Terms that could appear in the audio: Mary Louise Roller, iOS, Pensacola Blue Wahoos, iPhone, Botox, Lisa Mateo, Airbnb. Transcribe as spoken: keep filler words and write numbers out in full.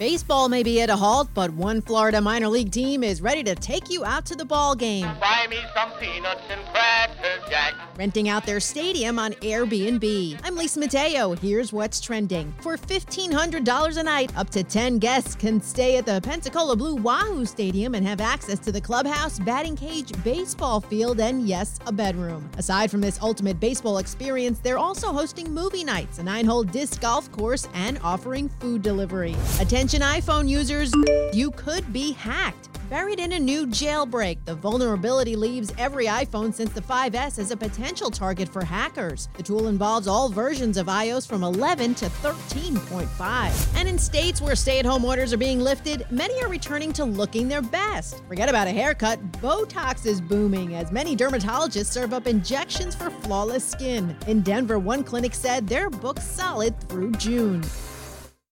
Baseball may be at a halt, but one Florida minor league team is ready to take you out to the ball game. Buy me some peanuts and Cracker Jack. Renting out their stadium on Airbnb. I'm Lisa Mateo. Here's what's trending. For fifteen hundred dollars a night, up to ten guests can stay at the Pensacola Blue Wahoos Stadium and have access to the clubhouse, batting cage, baseball field, and yes, a bedroom. Aside from this ultimate baseball experience, they're also hosting movie nights, a nine-hole disc golf course, and offering food delivery. Attention iPhone users, you could be hacked. Buried in a new jailbreak, the vulnerability leaves every iPhone since the five S as a potential target for hackers. The tool involves all versions of iOS from eleven to thirteen point five. And in states where stay-at-home orders are being lifted, many are returning to looking their best. Forget about a haircut, Botox is booming as many dermatologists serve up injections for flawless skin. In Denver, one clinic said they're booked solid through June.